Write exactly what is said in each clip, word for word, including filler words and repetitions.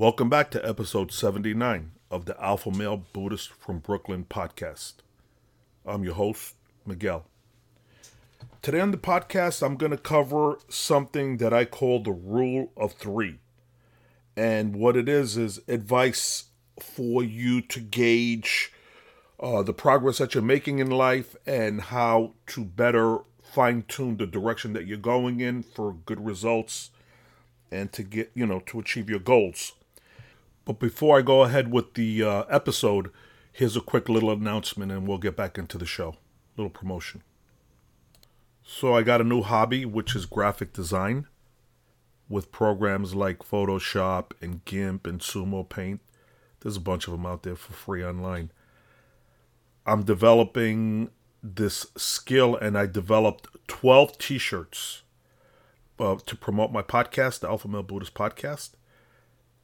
Welcome back to episode seventy-nine of the Alpha Male Buddhist from Brooklyn podcast. I'm your host, Miguel. Today on the podcast, I'm going to cover something that I call the rule of three. And what it is, is advice for you to gauge uh, the progress that you're making in life and how to better fine-tune the direction that you're going in for good results and to get, you know, to achieve your goals. But before I go ahead with the uh, episode, here's a quick little announcement and we'll get back into the show. Little promotion. So I got a new hobby, which is graphic design, with programs like Photoshop and GIMP and Sumo Paint. There's a bunch of them out there for free online. I'm developing this skill and I developed twelve t-shirts uh, to promote my podcast, the Alpha Male Buddhist podcast.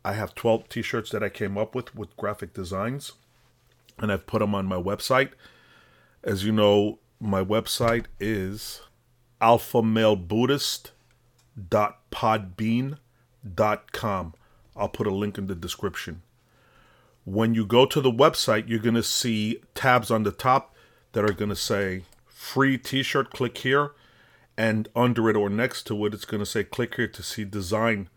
I have twelve t-shirts that I came up with with graphic designs, and I've put them on my website. As you know, my website is alpha male buddhist dot podbean dot com. I'll put a link in the description. When you go to the website, you're going to see tabs on the top that are going to say free t-shirt, click here, and under it or next to it, it's going to say click here to see design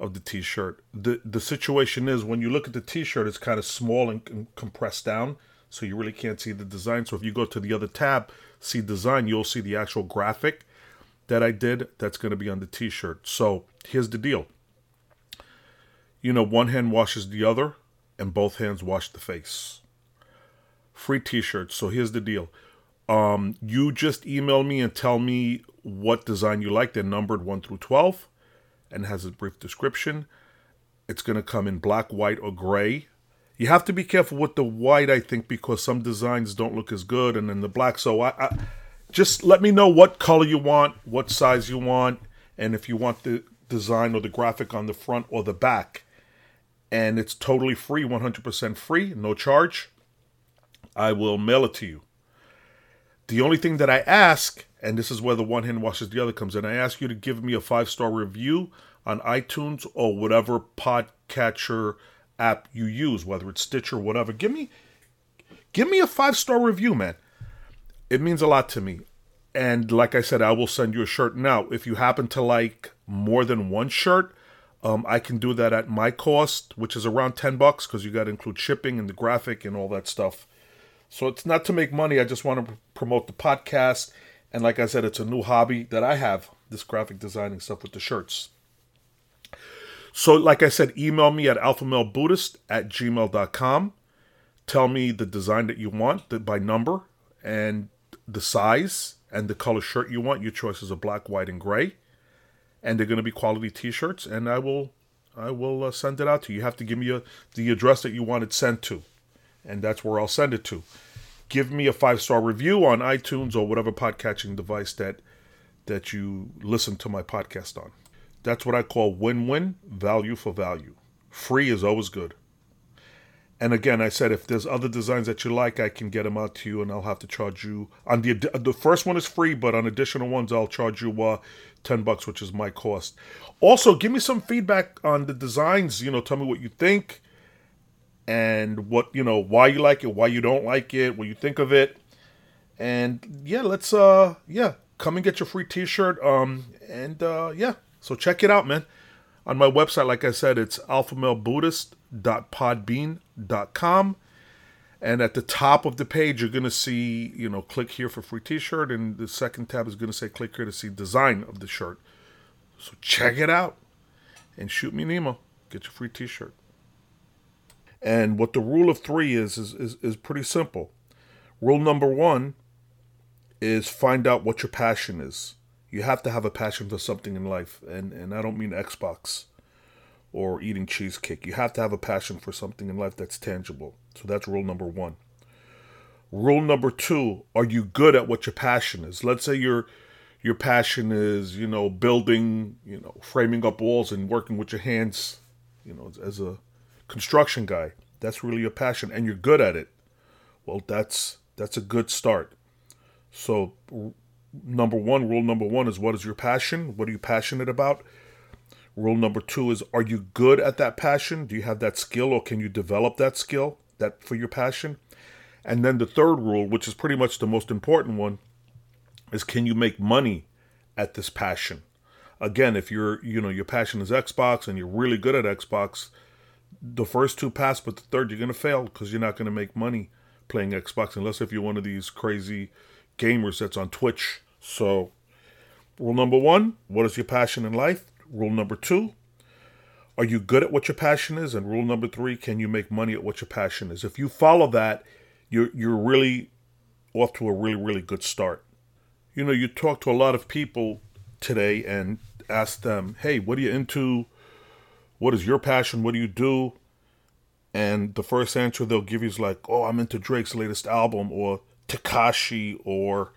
of the t-shirt. The the situation is, when you look at the t-shirt, it's kind of small and com- compressed down, so you really can't see the design. So if you go to the other tab, see design, you'll see the actual graphic that I did that's going to be on the t-shirt. So here's the deal. You know, one hand washes the other, and both hands wash the face. Free t-shirts. So here's the deal. Um, you just email me and tell me what design you like. They're numbered one through twelve. And has a brief description. It's going to come in black, white, or gray. You have to be careful with the white, I think, because some designs don't look as good, and then the black. So I, I just let me know what color you want, what size you want, and if you want the design or the graphic on the front or the back. And it's totally free, one hundred percent free, no charge. I will mail it to you. The only thing that I ask, and this is where the one hand washes the other comes in, I ask you to give me a five-star review on iTunes or whatever podcatcher app you use, whether it's Stitcher, whatever. Give me, give me a five-star review, man. It means a lot to me. And like I said, I will send you a shirt. Now, if you happen to like more than one shirt, um, I can do that at my cost, which is around ten bucks, because you got to include shipping and the graphic and all that stuff. So it's not to make money. I just want to promote the podcast. And like I said, it's a new hobby that I have, this graphic designing stuff with the shirts. So like I said, email me at alpha male buddhist at gmail dot com. Tell me the design that you want, the, by number, and the size, and the color shirt you want. Your choices are black, white, and gray. And they're going to be quality t-shirts, and I will I will uh, send it out to you. You have to give me a, the address that you want it sent to, and that's where I'll send it to. Give me a five-star review on iTunes or whatever podcatching device that that you listen to my podcast on. That's what I call win-win, value for value. Free is always good. And again, I said, if there's other designs that you like, I can get them out to you, and I'll have to charge you. On the the first one is free, but on additional ones, I'll charge you uh, ten bucks, which is my cost. Also, give me some feedback on the designs. You know, tell me what you think. And what, you know, why you like it, why you don't like it, what you think of it. And yeah, let's, uh, yeah, come and get your free t-shirt. Um, and uh, yeah, so check it out, man. On my website, like I said, it's alpha male buddhist dot podbean dot com. And at the top of the page, you're going to see, you know, click here for free t-shirt. And the second tab is going to say click here to see design of the shirt. So check it out and shoot me an email. Get your free t-shirt. And what the rule of three is is, is is pretty simple. Rule number one is find out what your passion is. You have to have a passion for something in life. And, and I don't mean Xbox or eating cheesecake. You have to have a passion for something in life that's tangible. So that's rule number one. Rule number two, are you good at what your passion is? Let's say your your passion is, you know, building, you know, framing up walls and working with your hands, you know, as a construction guy. That's really your passion, and you're good at it. Well, that's that's a good start. So r- number one, rule number one is, what is your passion? What are you passionate about? Rule number two is, are you good at that passion? Do you have that skill, or can you develop that skill that for your passion? And then the third rule, which is pretty much the most important one, is can you make money at this passion? Again, if you're, you know, your passion is Xbox and you're really good at Xbox, the first two pass, but the third, you're going to fail because you're not going to make money playing Xbox unless if you're one of these crazy gamers that's on Twitch. So rule number one, what is your passion in life? Rule number two, are you good at what your passion is? And rule number three, can you make money at what your passion is? If you follow that, you're, you're really off to a really, really good start. You know, you talk to a lot of people today and ask them, hey, what are you into? What is your passion? What do you do? And the first answer they'll give you is like, oh, I'm into Drake's latest album, or Tekashi, or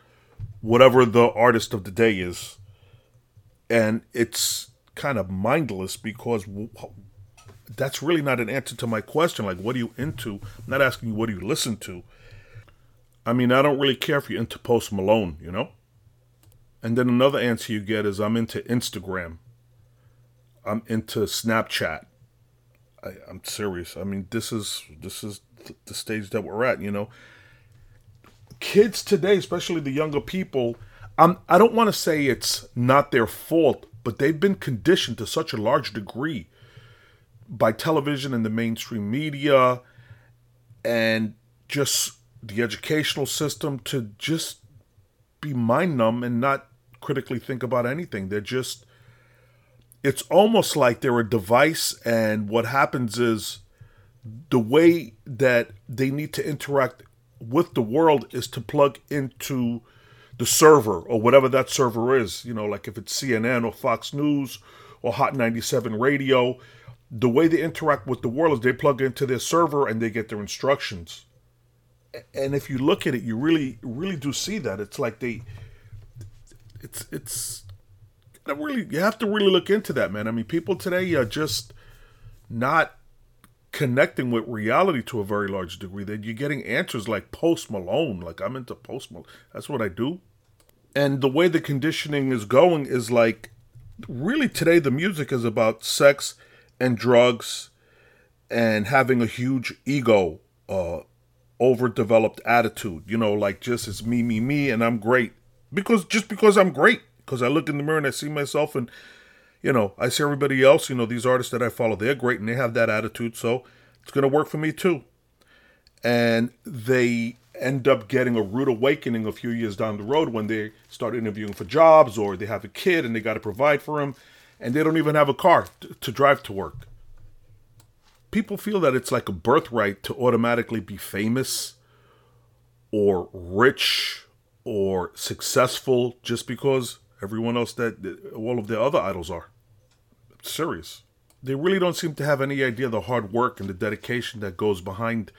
whatever the artist of the day is. And it's kind of mindless because that's really not an answer to my question. Like, what are you into? I'm not asking you, what do you listen to? I mean, I don't really care if you're into Post Malone, you know? And then another answer you get is, I'm into Instagram. I'm into Snapchat. I, I'm serious. I mean, this is this is th- the stage that we're at, you know. Kids today, especially the younger people, I'm, I don't want to say it's not their fault, but they've been conditioned to such a large degree by television and the mainstream media and just the educational system to just be mind numb and not critically think about anything. They're just... It's almost like they're a device, and what happens is the way that they need to interact with the world is to plug into the server or whatever that server is. You know, like if it's C N N or Fox News or Hot ninety-seven Radio, the way they interact with the world is they plug into their server and they get their instructions. And if you look at it, you really, really do see that. It's like they... It's... it's I really, you have to really look into that, man. I mean, people today are just not connecting with reality to a very large degree. That you're getting answers like Post Malone, like I'm into Post Malone. That's what I do. And the way the conditioning is going is like, really today the music is about sex and drugs and having a huge ego, uh, overdeveloped attitude. You know, like just it's me, me, me, and I'm great. Because just because I'm great. Because I look in the mirror and I see myself and, you know, I see everybody else, you know, these artists that I follow, they're great and they have that attitude. So it's going to work for me too. And they end up getting a rude awakening a few years down the road when they start interviewing for jobs or they have a kid and they got to provide for him. And they don't even have a car to, to drive to work. People feel that it's like a birthright to automatically be famous or rich or successful just because... Everyone else that, all of their other idols are. I'm serious. They really don't seem to have any idea the hard work and the dedication that goes behind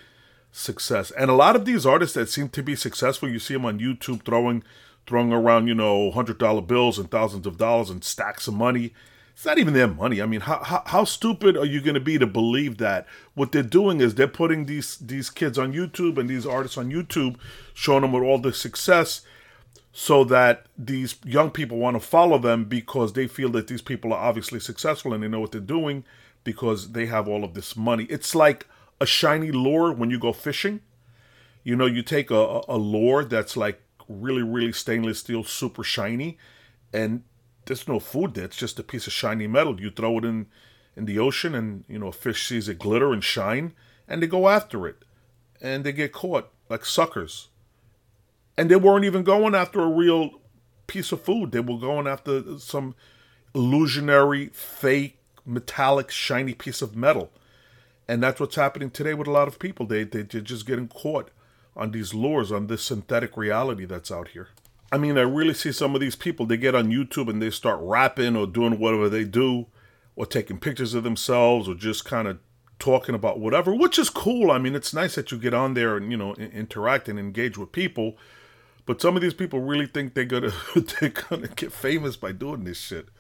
success. And a lot of these artists that seem to be successful, you see them on YouTube throwing throwing around, you know, one hundred dollar bills and thousands of dollars and stacks of money. It's not even their money. I mean, how how, how stupid are you going to be to believe that? What they're doing is they're putting these these kids on YouTube and these artists on YouTube, showing them with all the success, so that these young people want to follow them because they feel that these people are obviously successful and they know what they're doing because they have all of this money. It's like a shiny lure when you go fishing. You know, you take a, a lure that's like really, really stainless steel, super shiny, and there's no food there. It's just a piece of shiny metal. You throw it in, in the ocean and, you know, a fish sees it glitter and shine, and they go after it. And they get caught like suckers. And they weren't even going after a real piece of food. They were going after some illusionary, fake, metallic, shiny piece of metal. And that's what's happening today with a lot of people. They, they, they're just getting caught on these lures, on this synthetic reality that's out here. I mean, I really see some of these people, they get on YouTube and they start rapping or doing whatever they do, or taking pictures of themselves, or just kind of talking about whatever, which is cool. I mean, it's nice that you get on there and, you know, interact and engage with people. But some of these people really think they're gonna they're gonna get famous by doing this shit.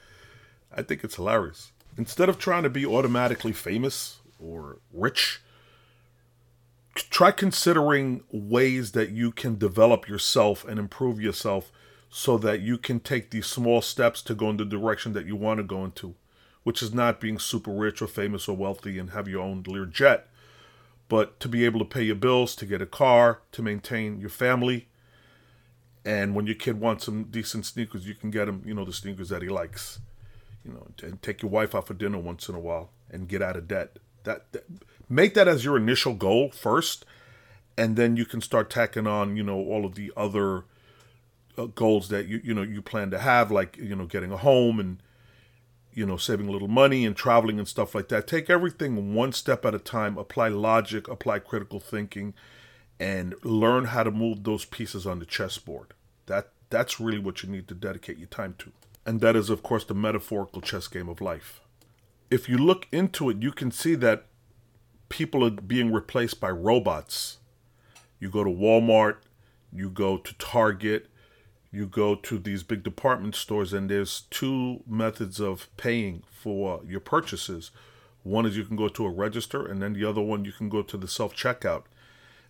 I think it's hilarious. Instead of trying to be automatically famous or rich, try considering ways that you can develop yourself and improve yourself so that you can take these small steps to go in the direction that you want to go into, which is not being super rich or famous or wealthy and have your own Learjet, but to be able to pay your bills, to get a car, to maintain your family. And when your kid wants some decent sneakers, you can get him, you know, the sneakers that he likes. You know, and take your wife out for dinner once in a while and get out of debt. That, that make that as your initial goal first, and then you can start tacking on, you know, all of the other uh, goals that you you know you plan to have, like, you know, getting a home and, you know, saving a little money and traveling and stuff like that. Take everything one step at a time. Apply logic, apply critical thinking, and learn how to move those pieces on the chessboard. That that's really what you need to dedicate your time to. And that is, of course, the metaphorical chess game of life. If you look into it, you can see that people are being replaced by robots. You go to Walmart, you go to Target, you go to these big department stores, and there's two methods of paying for your purchases. One is you can go to a register, and then the other one you can go to the self-checkout.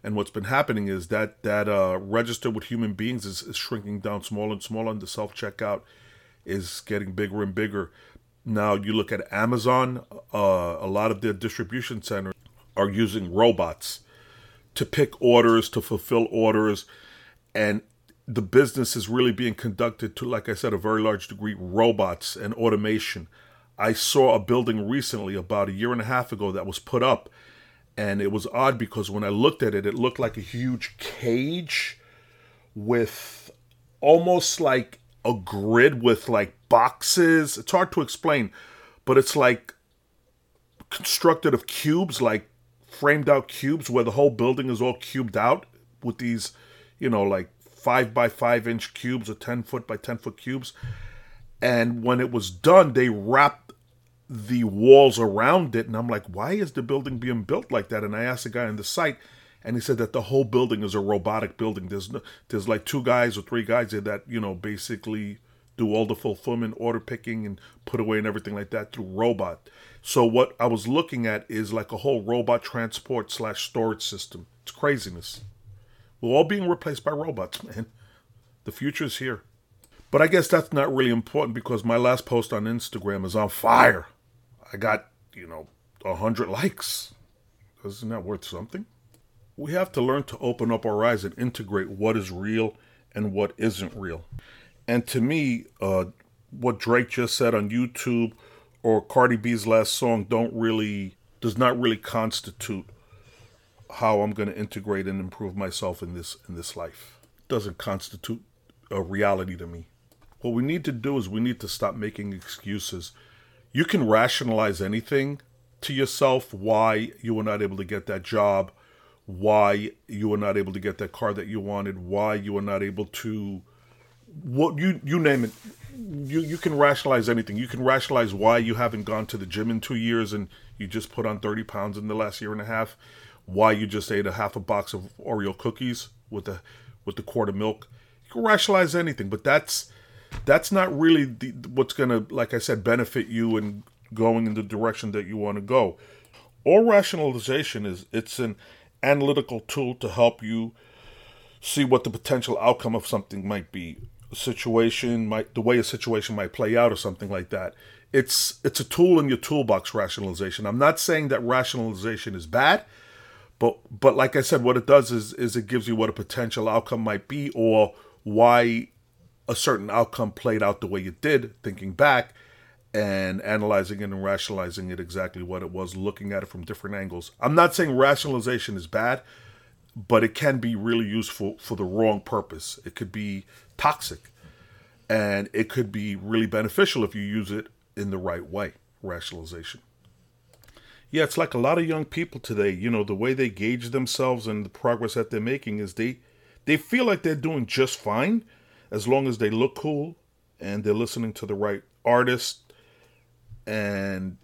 And what's been happening is that that uh, register with human beings is, is shrinking down smaller and smaller, and the self-checkout is getting bigger and bigger. Now you look at Amazon, uh, a lot of their distribution centers are using robots to pick orders, to fulfill orders, and the business is really being conducted to, like I said, a very large degree, robots and automation. I saw a building recently about a year and a half ago that was put up, and it was odd because when I looked at it, it looked like a huge cage with almost like a grid with like boxes. It's hard to explain, but it's like constructed of cubes, like framed out cubes where the whole building is all cubed out with these, you know, like five by five inch cubes or ten foot by ten foot cubes. And when it was done, they wrapped the walls around it. And I'm like, why is the building being built like that? And I asked the guy on the site, and he said that the whole building is a robotic building. There's no, there's like two guys or three guys there that, you know, basically do all the fulfillment, order picking, and put away and everything like that through robot. So what I was looking at is like a whole robot transport slash storage system. It's craziness. We're all being replaced by robots, man. The future is here. But I guess that's not really important because my last post on Instagram is on fire. I got, you know, one hundred likes. Isn't that worth something? We have to learn to open up our eyes and integrate what is real and what isn't real. And to me, uh, what Drake just said on YouTube or Cardi B's last song don't really, does not really constitute how I'm going to integrate and improve myself in this, in this life. It doesn't constitute a reality to me. What we need to do is we need to stop making excuses. You can rationalize anything to yourself, why you were not able to get that job, why you were not able to get that car that you wanted, why you were not able to, what you you name it. You you can rationalize anything. You can rationalize why you haven't gone to the gym in two years and you just put on thirty pounds in the last year and a half, why you just ate a half a box of Oreo cookies with a with the quart of milk. You can rationalize anything, but that's that's not really the, what's going to, like I said, benefit you in going in the direction that you want to go. All rationalization is, it's an analytical tool to help you see what the potential outcome of something might be, a situation might, the way a situation might play out or something like that. It's it's a tool in your toolbox, rationalization. I'm not saying that rationalization is bad, but but like I said, what it does is is it gives you what a potential outcome might be or why a certain outcome played out the way it did, thinking back and analyzing it and rationalizing it exactly what it was, looking at it from different angles. I'm not saying rationalization is bad, but it can be really useful for the wrong purpose. It could be toxic, and it could be really beneficial if you use it in the right way, rationalization. Yeah, it's like a lot of young people today, you know, the way they gauge themselves and the progress that they're making is they, they feel like they're doing just fine as long as they look cool and they're listening to the right artist. And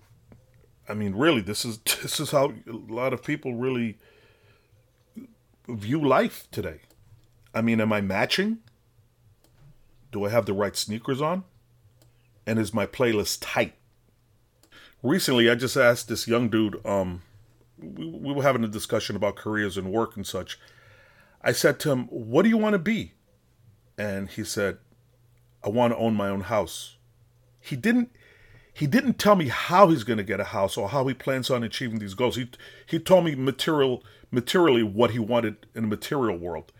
I mean, really, this is this is how a lot of people really view life today. I mean, am I matching? Do I have the right sneakers on? And is my playlist tight? Recently, I just asked this young dude, um, we, we were having a discussion about careers and work and such. I said to him, what do you want to be? And he said, I want to own my own house. He didn't. He didn't tell me how he's going to get a house or how he plans on achieving these goals. He he told me material materially what he wanted in the material world,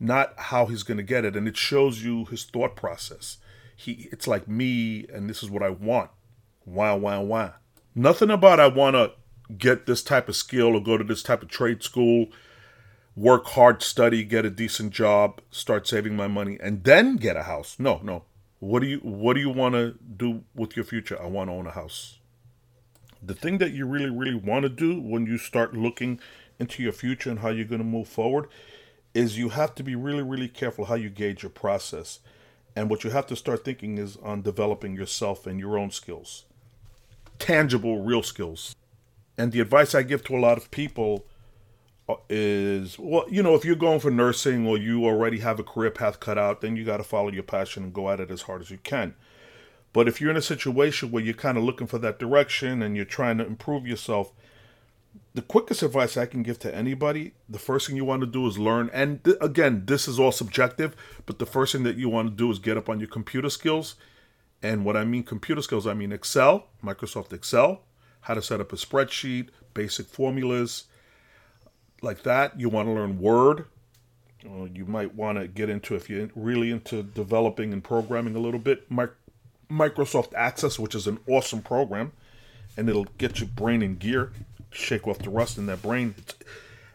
not how he's going to get it. And it shows you his thought process. He It's like me, and this is what I want. Why, why, why? Nothing about I want to get this type of skill or go to this type of trade school, work hard, study, get a decent job, start saving my money, and then get a house. No, no. What do you what do you want to do with your future? I want to own a house. The thing that you really, really want to do when you start looking into your future and how you're going to move forward is you have to be really, really careful how you gauge your process. And what you have to start thinking is on developing yourself and your own skills. Tangible, real skills. And the advice I give to a lot of people is, well, you know, if you're going for nursing or you already have a career path cut out, then you got to follow your passion and go at it as hard as you can. But if you're in a situation where you're kind of looking for that direction and you're trying to improve yourself, the quickest advice I can give to anybody, the first thing you want to do is learn. And th- again, this is all subjective, but the first thing that you want to do is get up on your computer skills. And what I mean computer skills, I mean Excel, Microsoft Excel, how to set up a spreadsheet, basic formulas, like that. You want to learn Word. You might want to get into, if you're really into developing and programming a little bit, Microsoft Access, which is an awesome program, and it'll get your brain in gear, shake off the rust in that brain.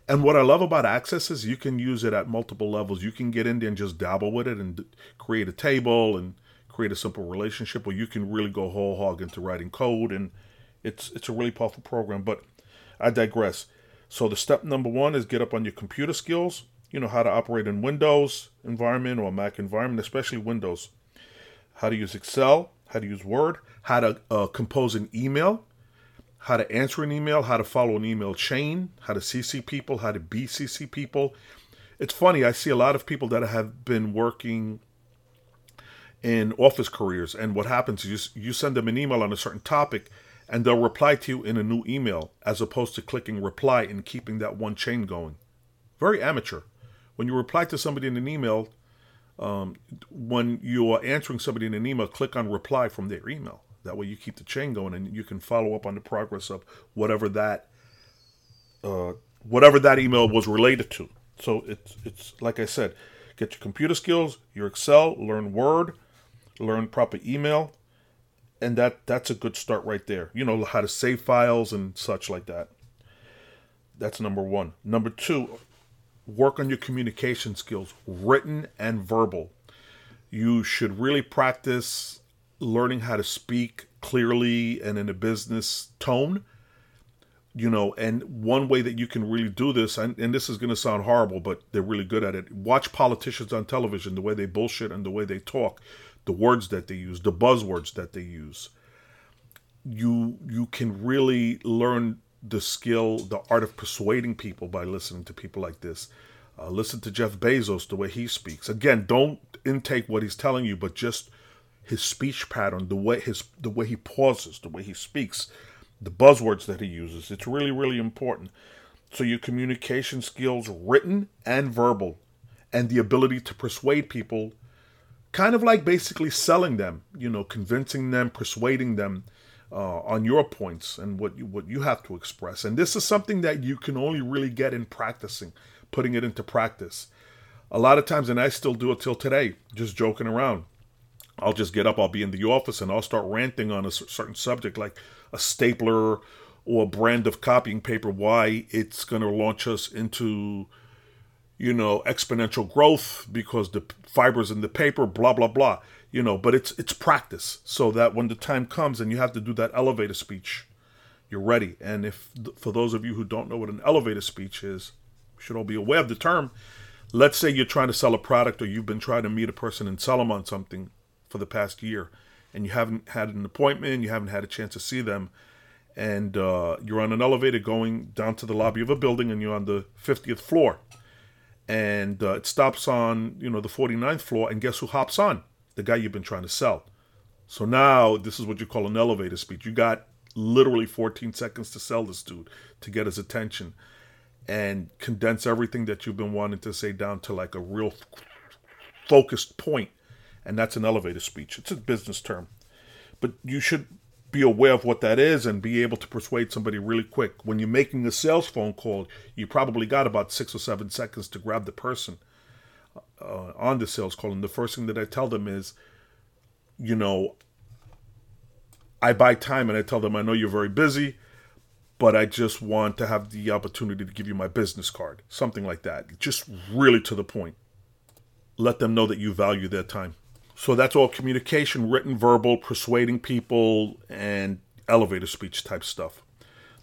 And what I love about Access is you can use it at multiple levels. You can get in there and just dabble with it and create a table and create a simple relationship, or you can really go whole hog into writing code, and it's it's a really powerful program. But I digress. So the step number one is get up on your computer skills, you know, how to operate in Windows environment or Mac environment, especially Windows, how to use Excel, how to use Word, how to uh, compose an email, how to answer an email, how to follow an email chain, how to C C people, how to B C C people. It's funny, I see a lot of people that have been working in office careers, and what happens is you, you send them an email on a certain topic, and they'll reply to you in a new email as opposed to clicking reply and keeping that one chain going. Very amateur. When you reply to somebody in an email, um, when you are answering somebody in an email, click on reply from their email. That way you keep the chain going and you can follow up on the progress of whatever that uh, whatever that email was related to. So it's it's like I said, get your computer skills, your Excel, learn Word, learn proper email. And that, that's a good start right there. You know, how to save files and such like that. That's number one. Number two, work on your communication skills, written and verbal. You should really practice learning how to speak clearly and in a business tone. You know, and one way that you can really do this, and, and this is going to sound horrible, but they're really good at it. Watch politicians on television, the way they bullshit and the way they talk. The words that they use, the buzzwords that they use. You you can really learn the skill, the art of persuading people by listening to people like this. Uh, listen to Jeff Bezos, the way he speaks. Again, don't intake what he's telling you, but just his speech pattern, the way his the way he pauses, the way he speaks, the buzzwords that he uses. It's really, really important. So your communication skills, written and verbal, and the ability to persuade people, kind of like basically selling them, you know, convincing them, persuading them uh, on your points and what you, what you have to express. And this is something that you can only really get in practicing, putting it into practice. A lot of times, and I still do it till today, just joking around. I'll just get up, I'll be in the office, and I'll start ranting on a certain subject like a stapler or a brand of copying paper, why it's going to launch us into, you know, exponential growth because the fibers in the paper, blah, blah, blah, you know, but it's it's practice so that when the time comes and you have to do that elevator speech, you're ready. And if for those of you who don't know what an elevator speech is, you should all be aware of the term. Let's say you're trying to sell a product or you've been trying to meet a person and sell them on something for the past year and you haven't had an appointment, you haven't had a chance to see them. And uh, you're on an elevator going down to the lobby of a building and you're on the fiftieth floor. And uh, it stops on, you know, the forty-ninth floor. And guess who hops on? The guy you've been trying to sell. So now this is what you call an elevator speech. You got literally fourteen seconds to sell this dude to get his attention and condense everything that you've been wanting to say down to like a real f- focused point. And that's an elevator speech. It's a business term. But you should be aware of what that is and be able to persuade somebody really quick. When you're making a sales phone call, you probably got about six or seven seconds to grab the person uh, on the sales call. And the first thing that I tell them is, you know, I buy time, and I tell them, I know you're very busy, but I just want to have the opportunity to give you my business card. Something like that. Just really to the point. Let them know that you value their time. So that's all communication, written, verbal, persuading people, and elevator speech type stuff.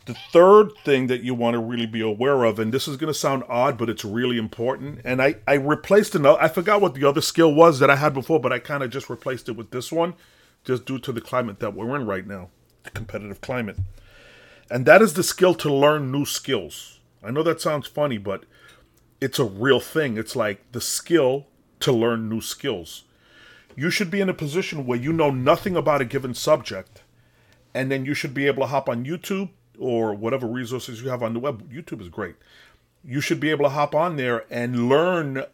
The third thing that you want to really be aware of, and this is going to sound odd, but it's really important. And I, I replaced another, I forgot what the other skill was that I had before, but I kind of just replaced it with this one, just due to the climate that we're in right now, the competitive climate. And that is the skill to learn new skills. I know that sounds funny, but it's a real thing. It's like the skill to learn new skills. You should be in a position where you know nothing about a given subject, and then you should be able to hop on YouTube or whatever resources you have on the web. YouTube is great. You should be able to hop on there and learn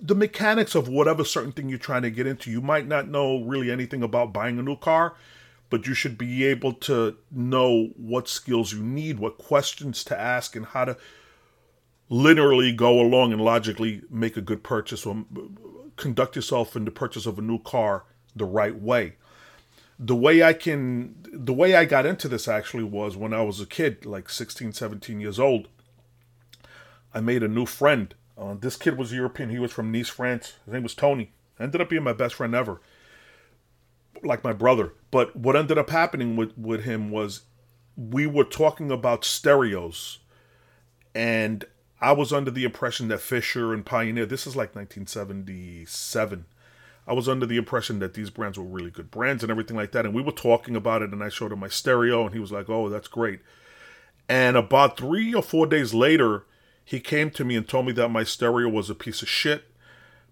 the mechanics of whatever certain thing you're trying to get into. You might not know really anything about buying a new car, but you should be able to know what skills you need, what questions to ask, and how to literally go along and logically make a good purchase or conduct yourself in the purchase of a new car the right way. The way I can, the way I got into this actually was when I was a kid, like sixteen, seventeen years old. I made a new friend. Uh, this kid was European. He was from Nice, France. His name was Tony. Ended up being my best friend ever, like my brother. But what ended up happening with, with him was we were talking about stereos, and I was under the impression that Fisher and Pioneer, this is like nineteen seventy-seven. I was under the impression that these brands were really good brands and everything like that. And we were talking about it, and I showed him my stereo, and he was like, oh, that's great. And about three or four days later, he came to me and told me that my stereo was a piece of shit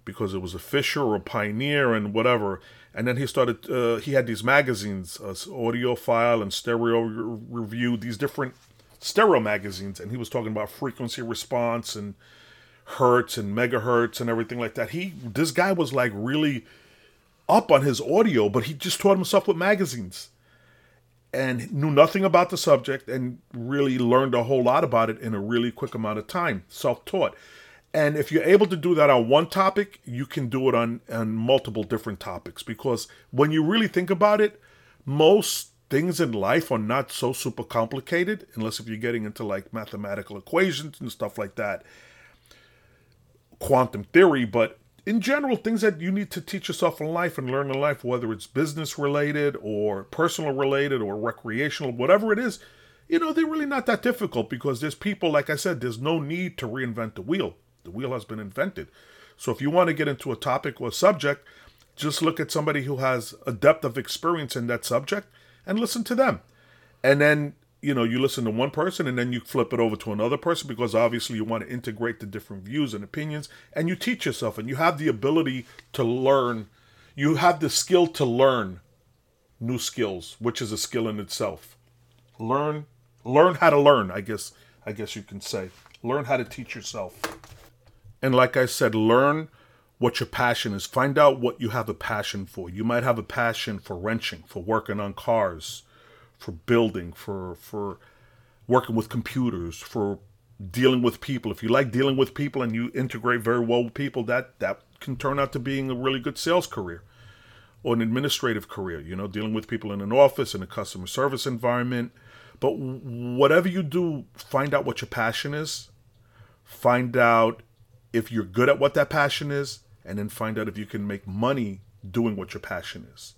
because it was a Fisher or a Pioneer and whatever. And then he started, uh, he had these magazines, uh, Audiophile and Stereo Re- Review, these different stereo magazines, and he was talking about frequency response and hertz and megahertz and everything like that. He, this guy was like really up on his audio, but he just taught himself with magazines and knew nothing about the subject and really learned a whole lot about it in a really quick amount of time, self-taught. And if you're able to do that on one topic, you can do it on, on multiple different topics, because when you really think about it, most things in life are not so super complicated, unless if you're getting into like mathematical equations and stuff like that, quantum theory. But in general, things that you need to teach yourself in life and learn in life, whether it's business related or personal related or recreational, whatever it is, you know, they're really not that difficult, because there's people, like I said, there's no need to reinvent the wheel. The wheel has been invented. So if you want to get into a topic or a subject, just look at somebody who has a depth of experience in that subject and listen to them. And then, you know, you listen to one person and then you flip it over to another person, because obviously you want to integrate the different views and opinions, and you teach yourself, and you have the ability to learn. You have the skill to learn new skills, which is a skill in itself. Learn, learn how to learn, I guess, I guess you can say. Learn how to teach yourself. And like I said, learn what your passion is. Find out what you have a passion for. You might have a passion for wrenching, for working on cars, for building, for for working with computers, for dealing with people. If you like dealing with people and you integrate very well with people, that, that can turn out to being a really good sales career or an administrative career, you know, dealing with people in an office, in a customer service environment. But whatever you do, find out what your passion is. Find out if you're good at what that passion is, and then find out if you can make money doing what your passion is.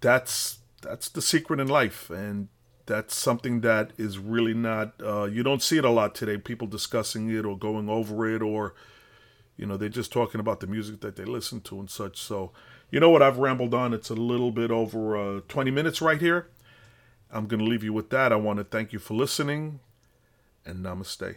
That's that's the secret in life, and that's something that is really not, uh, you don't see it a lot today, people discussing it or going over it, or, you know, they're just talking about the music that they listen to and such. So, you know what, I've rambled on. It's a little bit over uh, twenty minutes right here. I'm going to leave you with that. I want to thank you for listening, and namaste.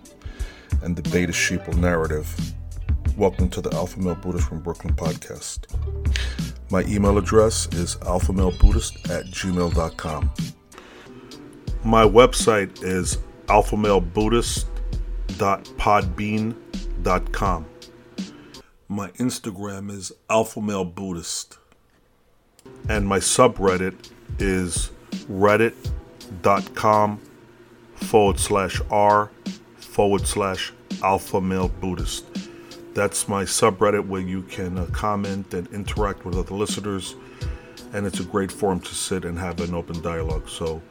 and the beta sheeple narrative. Welcome to the Alpha Male Buddhist from Brooklyn podcast. My email address is alphamalebuddhist at gmail dot com. My website is alphamalebuddhist dot podbean dot com. My Instagram is alphamalebuddhist. And my subreddit is reddit.com forward slash r forward slash alphamalebuddhist. That's my subreddit where you can uh, comment and interact with other listeners. And it's a great forum to sit and have an open dialogue. So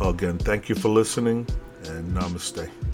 again, thank you for listening, and namaste.